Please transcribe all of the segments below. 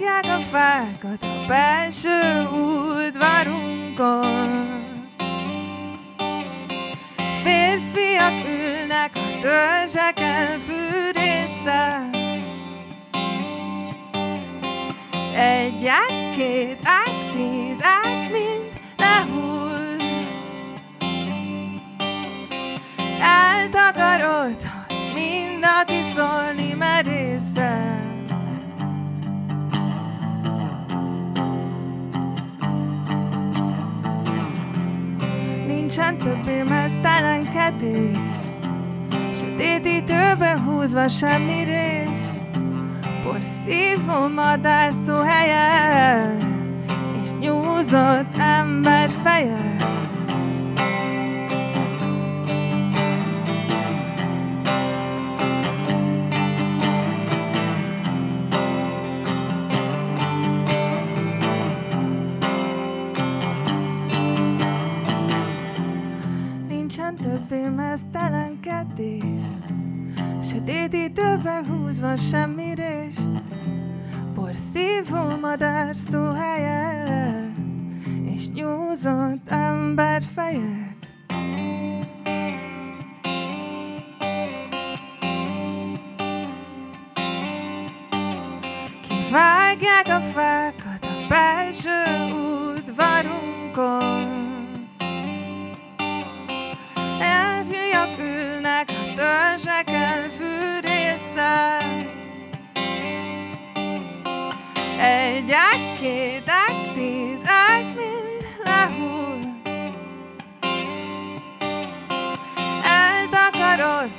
vágják a fákat a belső udvarunkon. Férfiak ülnek a törzseken fűrésztel. Egy ág, két ág, tíz ág, mind lehull. Eltakarodhat mind, aki szólni merészel. Nincsen többé meztelenkedés, sötétítőbe húzva semmi rés. Porszívó madár szó helyett, és nyúzott ember feje. Meztelenkedés, sötétítőbe húzva semmi rés. Porszívó madár szó helyett, és nyúzott ember fejek. Kivágják a fákat a belső udvarunkon. Elfűjak ülnek a törzseken fűrésztel. Egy ág, két ág, tíz ág, mind lehull. Eltakarodhat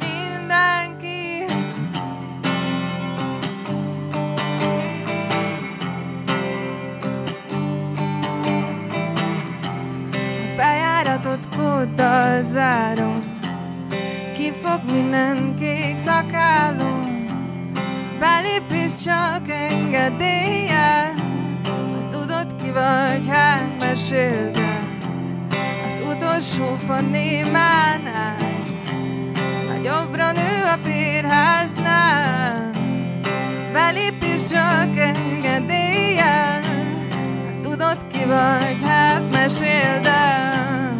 mindenki. Bejáratot kóddal zárom, ki fog minden kék szakállom. Belépés csak engedélye, ha tudod ki vagy, hát mesélge. Az utolsó fa némánál, nagyobbra nő a bérháznál. Belépés csak engedélye, ha tudod ki vagy, hát mesélge.